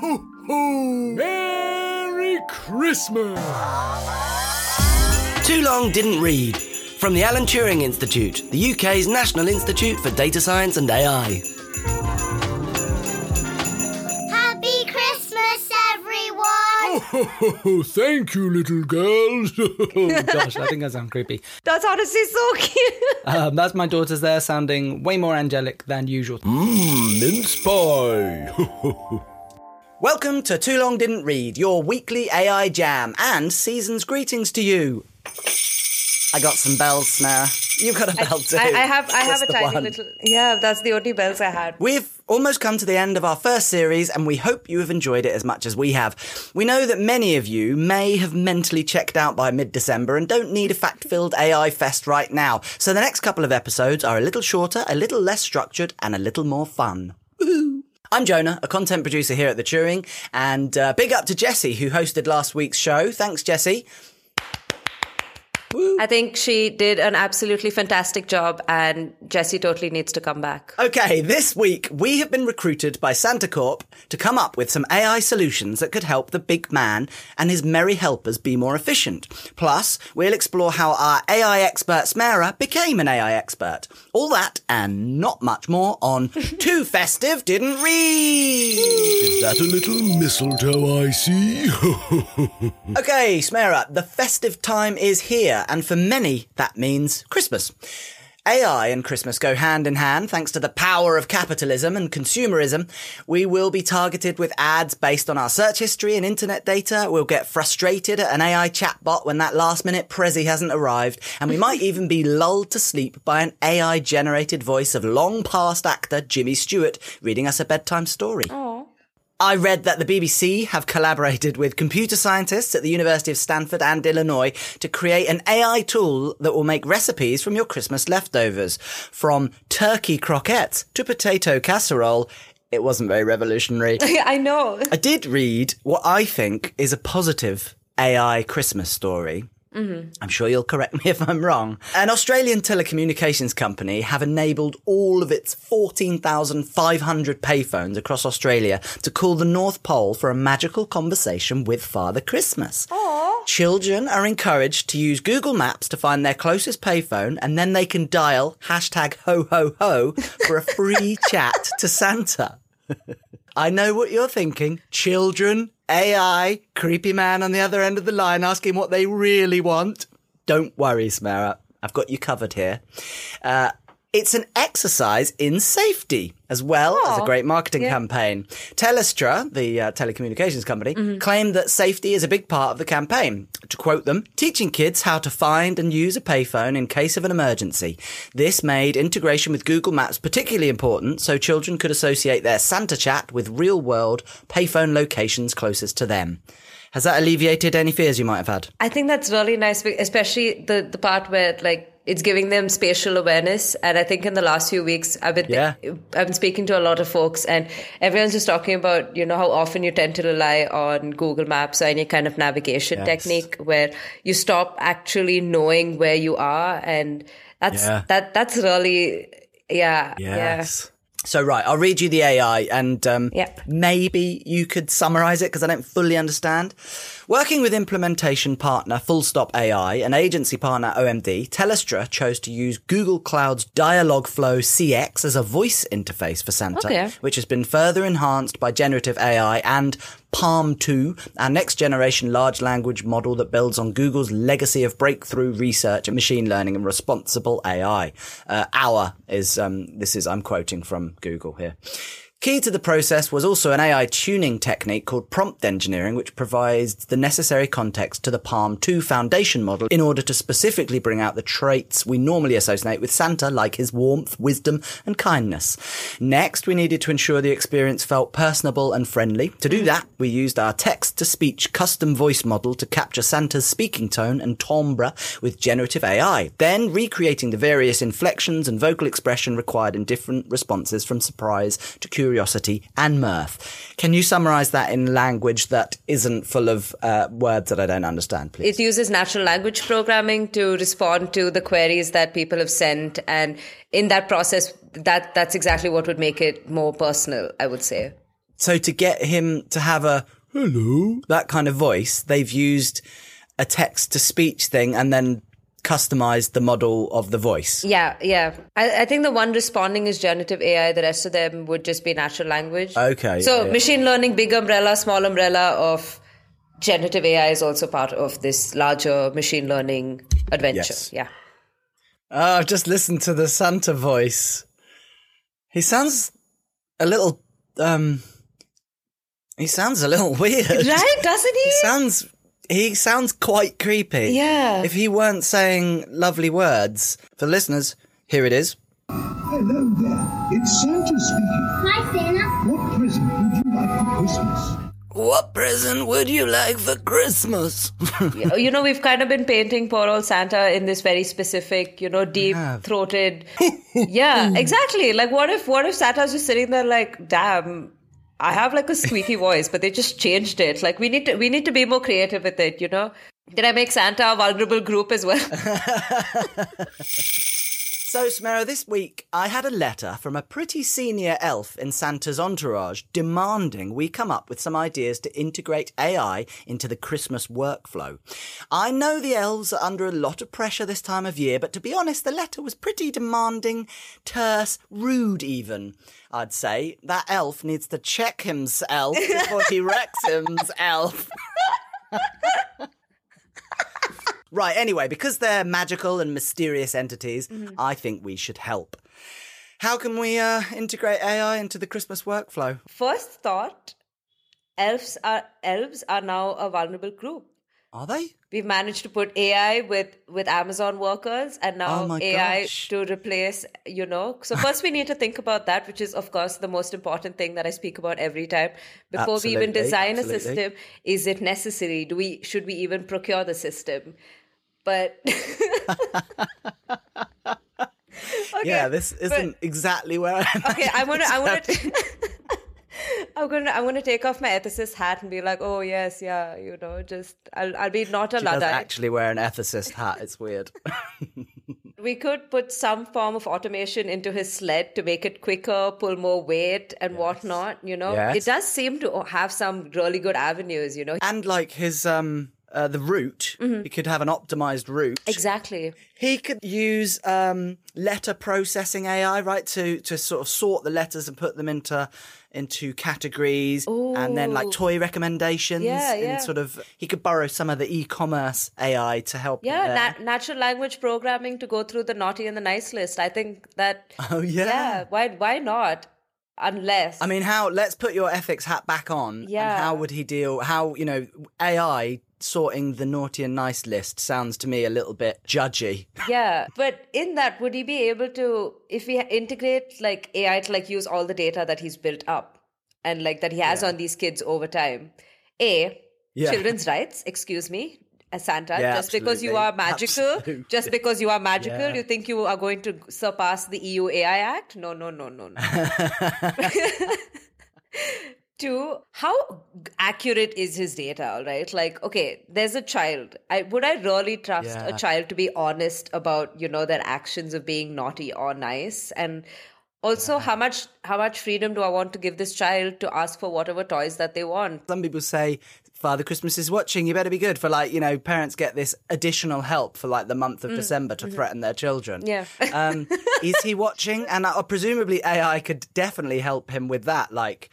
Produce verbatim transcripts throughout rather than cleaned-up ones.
ho, ho! Merry Christmas! Too Long Didn't Read, from the Alan Turing Institute, the U K's National Institute for Data Science and A I. Happy Christmas, everyone! Oh, ho, ho, ho. Thank you, little girls. Oh, gosh, I think I sound creepy. That's honestly so cute. um, that's my daughters there, sounding way more angelic than usual. Mmm, mince pie. Welcome to Too Long Didn't Read, your weekly A I jam, and season's greetings to you. I got some bells, Smera. You've got a bell I, too. I, I have, I have a tiny one. Little... Yeah, that's the only bells I had. We've almost come to the end of our first series, and we hope you have enjoyed it as much as we have. We know that many of you may have mentally checked out by mid-December and don't need a fact-filled A I fest right now. So the next couple of episodes are a little shorter, a little less structured, and a little more fun. Woohoo! I'm Jonah, a content producer here at The Turing, and uh, big up to Jesse, who hosted last week's show. Thanks, Jesse. Woo. I think she did an absolutely fantastic job, and Jesse totally needs to come back. Okay, this week we have been recruited by Santa Corp to come up with some A I solutions that could help the big man and his merry helpers be more efficient. Plus, we'll explore how our A I expert Smera became an A I expert. All that and not much more on Too Festive Didn't Read. Is that a little mistletoe I see? Okay, Smera, the festive time is here. And for many, that means Christmas. A I and Christmas go hand in hand, thanks to the power of capitalism and consumerism. We will be targeted with ads based on our search history and internet data. We'll get frustrated at an A I chatbot when that last-minute prezzy hasn't arrived. And we might even be lulled to sleep by an A I-generated voice of long-past actor Jimmy Stewart reading us a bedtime story. Aww. I read that the B B C have collaborated with computer scientists at the University of Stanford and Illinois to create an A I tool that will make recipes from your Christmas leftovers. From turkey croquettes to potato casserole, it wasn't very revolutionary. I know. I did read what I think is a positive A I Christmas story. Mm-hmm. I'm sure you'll correct me if I'm wrong. An Australian telecommunications company have enabled all of its fourteen thousand five hundred payphones across Australia to call the North Pole for a magical conversation with Father Christmas. Aww. Children are encouraged to use Google Maps to find their closest payphone, and then they can dial hashtag ho ho ho for a free chat to Santa. I know what you're thinking. Children, A I, creepy man on the other end of the line asking what they really want. Don't worry, Smera. I've got you covered here. Uh, it's an exercise in safety, as well oh, as a great marketing yeah. campaign. Telstra, the uh, telecommunications company, mm-hmm. claimed that safety is a big part of the campaign. To quote them, teaching kids how to find and use a payphone in case of an emergency. This made integration with Google Maps particularly important, so children could associate their Santa chat with real-world payphone locations closest to them. Has that alleviated any fears you might have had? I think that's really nice, especially the, the part where, like, it's giving them spatial awareness. And I think in the last few weeks, I've been, yeah. th- I've been speaking to a lot of folks, and everyone's just talking about, you know, how often you tend to rely on Google Maps or any kind of navigation yes. technique where you stop actually knowing where you are. And that's, yeah. that, that's really, yeah. Yes. Yeah. So, right, I'll read you the A I and um, yep. maybe you could summarise it because I don't fully understand. Working with implementation partner Fullstop A I and agency partner O M D, Telstra chose to use Google Cloud's Dialogflow C X as a voice interface for Santa, okay. which has been further enhanced by generative A I and Palm two, our next-generation large language model that builds on Google's legacy of breakthrough research and machine learning and responsible A I. Uh, our is, um, this is, I'm quoting from Google here. Key to the process was also an A I tuning technique called prompt engineering, which provides the necessary context to the Palm two foundation model in order to specifically bring out the traits we normally associate with Santa, like his warmth, wisdom, and kindness. Next, we needed to ensure the experience felt personable and friendly. To do that, we used our text-to-speech custom voice model to capture Santa's speaking tone and timbre with generative A I, then recreating the various inflections and vocal expression required in different responses from surprise to curiosity. Curiosity and mirth. Can you summarise that in language that isn't full of uh, words that I don't understand, please? It uses natural language programming to respond to the queries that people have sent, and in that process, that that's exactly what would make it more personal, I would say. So to get him to have a hello, that kind of voice, they've used a text to speech thing and then customized the model of the voice. Yeah, yeah. I, I think the one responding is generative A I. The rest of them would just be natural language. Okay. So yeah. Machine learning, big umbrella, small umbrella of generative A I is also part of this larger machine learning adventure. Yes. Yeah. Oh, I've just listened to the Santa voice. He sounds a little... um He sounds a little weird. Right, doesn't he? He sounds... He sounds quite creepy. Yeah. If he weren't saying lovely words. For listeners, here it is. Hello there. It's Santa speaking. Hi, Santa. What present would you like for Christmas? What present would you like for Christmas? You know, we've kind of been painting poor old Santa in this very specific, you know, deep-throated... Yeah, exactly. Like, what if, what if Santa's just sitting there like, damn... I have like a squeaky voice, but they just changed it. Like we need to, we need to be more creative with it, you know? Did I make Santa a vulnerable group as well? So, Smera, this week I had a letter from a pretty senior elf in Santa's entourage demanding we come up with some ideas to integrate A I into the Christmas workflow. I know the elves are under a lot of pressure this time of year, but to be honest, the letter was pretty demanding, terse, rude even. I'd say that elf needs to check himself before he wrecks himself. Right, anyway, because they're magical and mysterious entities, mm-hmm. I think we should help. How can we uh, integrate A I into the Christmas workflow? First thought, elves are elves are now a vulnerable group. Are they? We've managed to put A I with, with Amazon workers and now oh A I gosh. to replace, you know. So first we need to think about that, which is, of course, the most important thing that I speak about every time. Before absolutely, we even design absolutely. a system, is it necessary? Do we should we even procure the system? But... Okay, yeah, this isn't but, exactly where I Okay, I want to... I want to... I'm gonna I'm gonna take off my ethicist hat and be like, oh yes, yeah, you know, just I'll I'll be not a Luddite. She does actually wear an ethicist hat. It's weird. We could put some form of automation into his sled to make it quicker, pull more weight and yes. whatnot. You know, yes. It does seem to have some really good avenues. You know, and like his um uh, the route, mm-hmm. he could have an optimized route. Exactly. He could use um letter processing A I, right, to to sort of sort the letters and put them into. into categories. Ooh. And then like toy recommendations yeah, yeah. and sort of he could borrow some of the e-commerce A I to help yeah na- natural language programming to go through the naughty and the nice list. I think that oh yeah yeah why why not unless I mean how let's put your ethics hat back on yeah and how would he deal how you know A I sorting the naughty and nice list sounds to me a little bit judgy. Yeah, but in that, would he be able to, if we integrate like A I to like use all the data that he's built up and like that he has yeah. on these kids over time? A, yeah. children's rights, excuse me, Santa, yeah, just absolutely. because you are magical, absolutely. just because you are magical, yeah. you think you are going to surpass the E U A I Act? No, no, no, no, no. Two, how accurate is his data, right? Like, okay, there's a child. I, would I really trust yeah. a child to be honest about, you know, their actions of being naughty or nice? And also, yeah. how much how much freedom do I want to give this child to ask for whatever toys that they want? Some people say, Father Christmas is watching, you better be good. For like, you know, parents get this additional help for like the month of mm. December to mm-hmm. threaten their children. Yeah. Um, is he watching? And uh, presumably A I could definitely help him with that, like...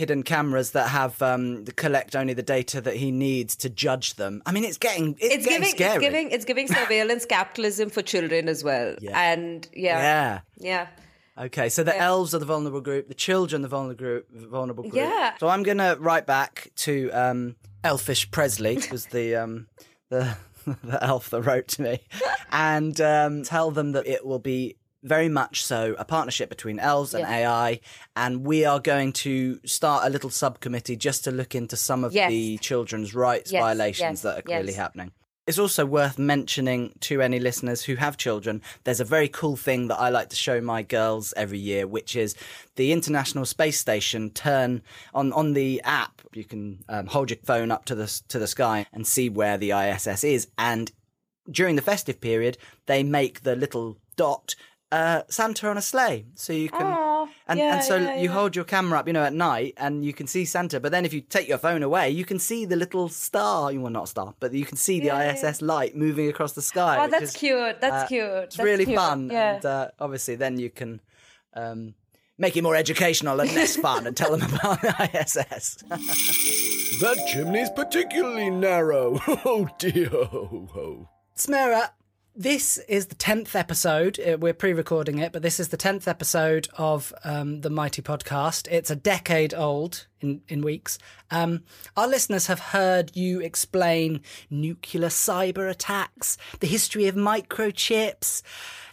hidden cameras that have um, collect only the data that he needs to judge them. I mean, it's getting it's, it's getting giving, scary. It's giving it's giving surveillance capitalism for children as well. Yeah. And yeah, yeah, yeah. Okay, so the yeah. elves are the vulnerable group, the children the vulnerable group. Vulnerable group. Yeah. So I'm gonna write back to um, Elfish Presley, who's the um, the the elf that wrote to me, and um, tell them that it will be. Very much so, a partnership between elves and yeah. A I, and we are going to start a little subcommittee just to look into some of yes. the children's rights yes. violations yes. that are yes. clearly happening. It's also worth mentioning to any listeners who have children, there's a very cool thing that I like to show my girls every year, which is the International Space Station turn on, on the app. You can um, hold your phone up to the, to the sky and see where the I S S is. And during the festive period, they make the little dot... Uh, Santa on a sleigh, so you can Aww. And yeah, and so yeah, you yeah. hold your camera up, you know, at night, and you can see Santa. But then if you take your phone away, you can see the little star. Well, not star, but you can see the yeah, I S S yeah. light moving across the sky. Oh, that's is, cute. That's uh, cute. It's that's really cute. fun. Yeah. And uh, obviously then you can... Um, make it more educational and less fun and tell them about the I S S. That chimney's particularly narrow. Oh, dear. Oh, oh. Smera, this is the tenth episode. We're pre-recording it, but this is the tenth episode of um, the Mighty Podcast. It's a decade old in, in weeks. Um, our listeners have heard you explain nuclear cyber attacks, the history of microchips,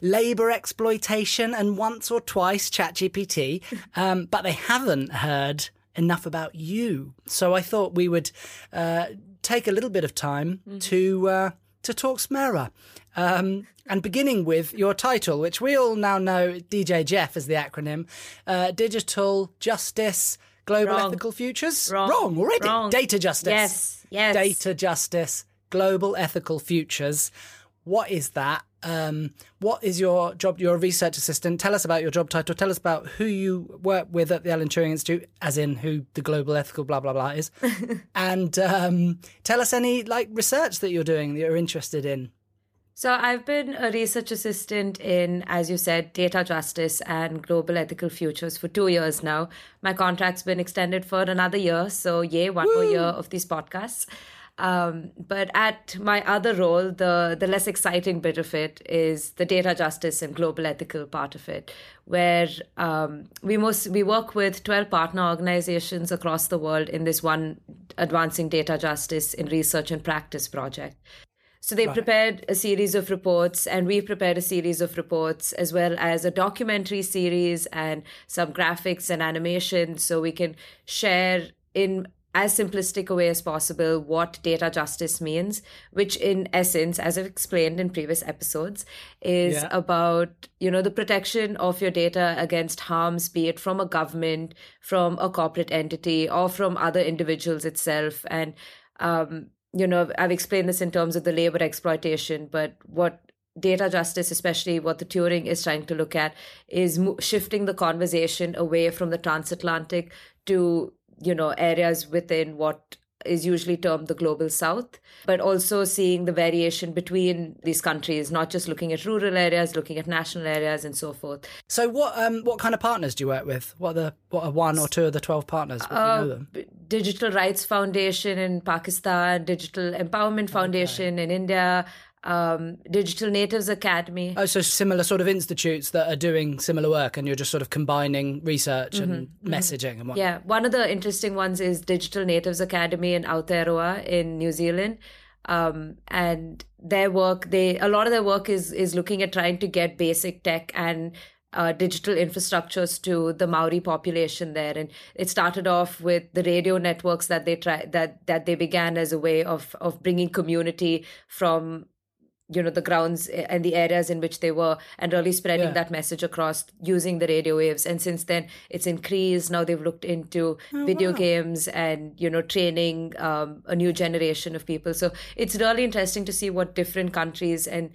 labour exploitation, and once or twice ChatGPT, um, but they haven't heard enough about you. So I thought we would uh, take a little bit of time mm-hmm. to uh, to talk Smera, um, and beginning with your title, which we all now know, D J Jeff is the acronym, uh, Digital Justice Global Wrong. Ethical Futures. Wrong, Wrong already. Wrong. Data Justice. Yes, yes. Data Justice Global Ethical Futures. What is that? Um, what is your job? You're a research assistant. Tell us about your job title. Tell us about who you work with at the Alan Turing Institute, as in who the global ethical blah, blah, blah is. And um, tell us any like research that you're doing that you're interested in. So I've been a research assistant in, as you said, Data Justice and Global Ethical Futures for two years now. My contract's been extended for another year. So yay, one Woo! more year of these podcasts. Um, but at my other role, the, the less exciting bit of it is the data justice and global ethical part of it, where um, we most we work with twelve partner organizations across the world in this one Advancing Data Justice in Research and Practice project. So they right. prepared a series of reports, and we prepared a series of reports, as well as a documentary series and some graphics and animations, so we can share in as simplistic a way as possible what data justice means, which in essence, as I've explained in previous episodes, is yeah. about, you know, the protection of your data against harms, be it from a government, from a corporate entity, or from other individuals itself. And, um, you know, I've explained this in terms of the labor exploitation, but what data justice, especially what the Turing is trying to look at, is mo- shifting the conversation away from the transatlantic to, you know, areas within what is usually termed the global south, but also seeing the variation between these countries, not just looking at rural areas, looking at national areas and so forth. So what um, what kind of partners do you work with? What are, the, what are one or two of the twelve partners? What uh, do you know them? Digital Rights Foundation in Pakistan, Digital Empowerment Foundation okay. in India, um, Digital Natives Academy. Oh, so similar sort of institutes that are doing similar work, and you're just sort of combining research mm-hmm. and messaging mm-hmm. and whatnot. Yeah, one of the interesting ones is Digital Natives Academy in Aotearoa in New Zealand. Um, and their work, they a lot of their work is is looking at trying to get basic tech and Uh, digital infrastructures to the Maori population there, and it started off with the radio networks that they try that that they began as a way of of bringing community from, you know, the grounds and the areas in which they were, and really spreading yeah. that message across using the radio waves. And since then, it's increased. Now they've looked into oh, video wow. games and, you know, training um, a new generation of people. So it's really interesting to see what different countries and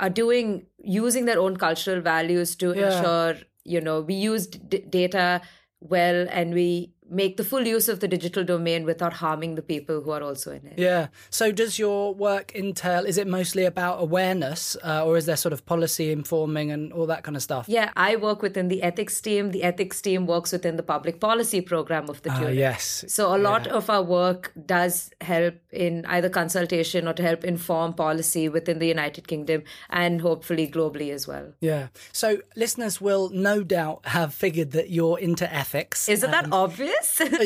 are doing, using their own cultural values to yeah. ensure, you know, we use d- data well and we make the full use of the digital domain without harming the people who are also in it. Yeah. So does your work entail, is it mostly about awareness uh, or is there sort of policy informing and all that kind of stuff? Yeah, I work within the ethics team. The ethics team works within the public policy program of the Turing. Uh, yes. So a lot yeah. of our work does help in either consultation or to help inform policy within the United Kingdom and hopefully globally as well. Yeah. So listeners will no doubt have figured that you're into ethics. Isn't um, that obvious?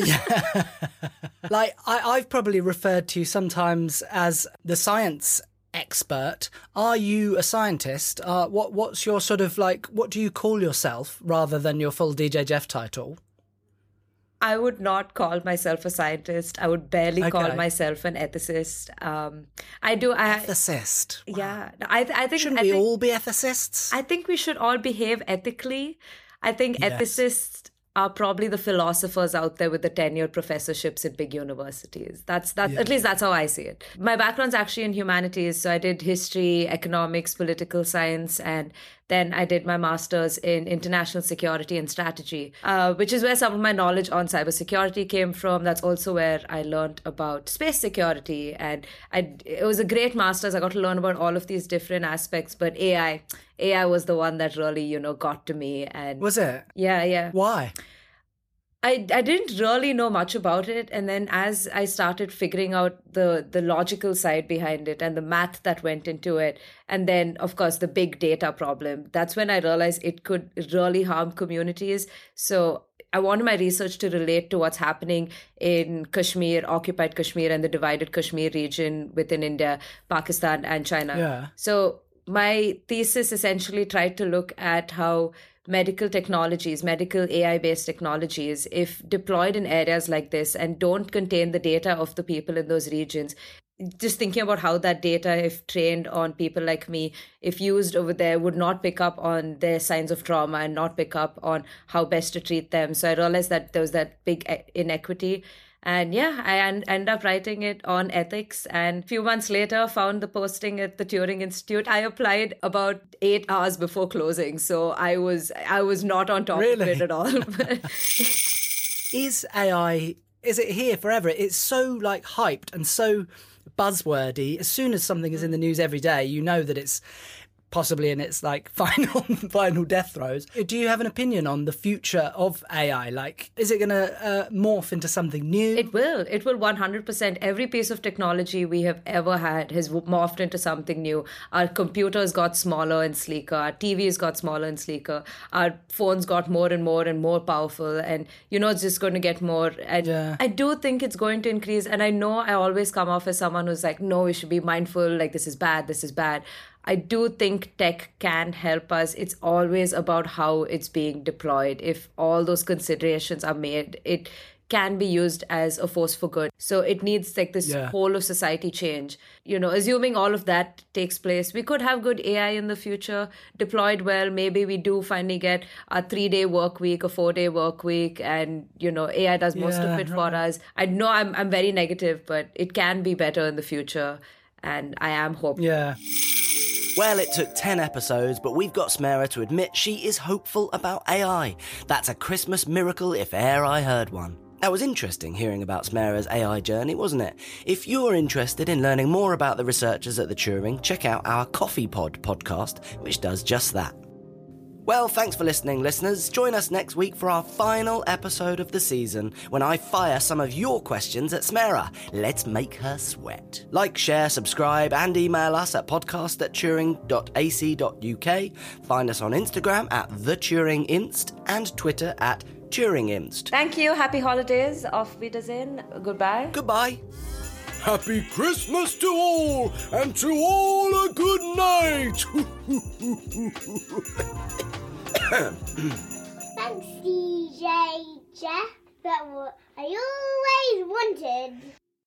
yeah. Like I, I've probably referred to you sometimes as the science expert. Are you a scientist? Uh, what what's your sort of like? What do you call yourself rather than your full D J Jeff title? I would not call myself a scientist. I would barely okay. call myself an ethicist. Um, I do. I, ethicist. Wow. Yeah. I I think shouldn't I we think, all be ethicists? I think we should all behave ethically. I think yes. ethicists are probably the philosophers out there with the tenured professorships at big universities. That's that's yeah. at least that's how I see it. My background's actually in humanities, so I did history, economics, political science, and Then I did my master's in international security and strategy, uh, which is where some of my knowledge on cybersecurity came from. That's also where I learned about space security. And I, it was a great master's. I got to learn about all of these different aspects, but A I, A I was the one that really, you know, got to me. And was it? Yeah, yeah. Why? I, I didn't really know much about it. And then as I started figuring out the, the logical side behind it and the math that went into it, and then, of course, the big data problem, that's when I realized it could really harm communities. So I wanted my research to relate to what's happening in Kashmir, occupied Kashmir, and the divided Kashmir region within India, Pakistan, and China. Yeah. So my thesis essentially tried to look at how medical technologies, medical A I-based technologies, if deployed in areas like this and don't contain the data of the people in those regions, just thinking about how that data, if trained on people like me, if used over there, would not pick up on their signs of trauma and not pick up on how best to treat them. So I realized that there was that big inequity. And yeah, I end, end up writing it on ethics. And a few months later, found the posting at the Turing Institute. I applied about eight hours before closing. So I was I was not on top really? of it at all. Is A I, is it here forever? It's so like hyped and so buzzwordy. As soon as something is in the news every day, you know that it's possibly in its like final final death throes. Do you have an opinion on the future of A I? Like, is it going to uh, morph into something new? It will. It will one hundred percent. Every piece of technology we have ever had has morphed into something new. Our computers got smaller and sleeker. Our T Vs got smaller and sleeker. Our phones got more and more and more powerful. And, you know, it's just going to get more. And yeah. I do think it's going to increase. And I know I always come off as someone who's like, no, we should be mindful. Like, this is bad. This is bad. I do think tech can help us. It's always about how it's being deployed. If all those considerations are made, it can be used as a force for good. So it needs like this yeah. whole of society change. You know, assuming all of that takes place, we could have good A I in the future, deployed well. Maybe we do finally get a three-day work week, a four-day work week, and, you know, A I does most yeah, of it right. for us. I know I'm I'm very negative, but it can be better in the future, and I am hopeful. Yeah. Well, it took ten episodes, but we've got Smera to admit she is hopeful about A I. That's a Christmas miracle if e'er I heard one. That was interesting hearing about Smera's A I journey, wasn't it? If you're interested in learning more about the researchers at the Turing, check out our CoffeePod podcast, which does just that. Well, thanks for listening, listeners. Join us next week for our final episode of the season, when I fire some of your questions at Smera. Let's make her sweat. Like, share, subscribe, and email us at podcast at turing dot a c dot u k. Find us on Instagram at the Turing Inst and Twitter at Turing Inst. Thank you. Happy holidays. Auf Wiedersehen. Goodbye. Goodbye. Happy Christmas to all, and to all a good night. Thanks, D J Jeff. That's what I always wanted.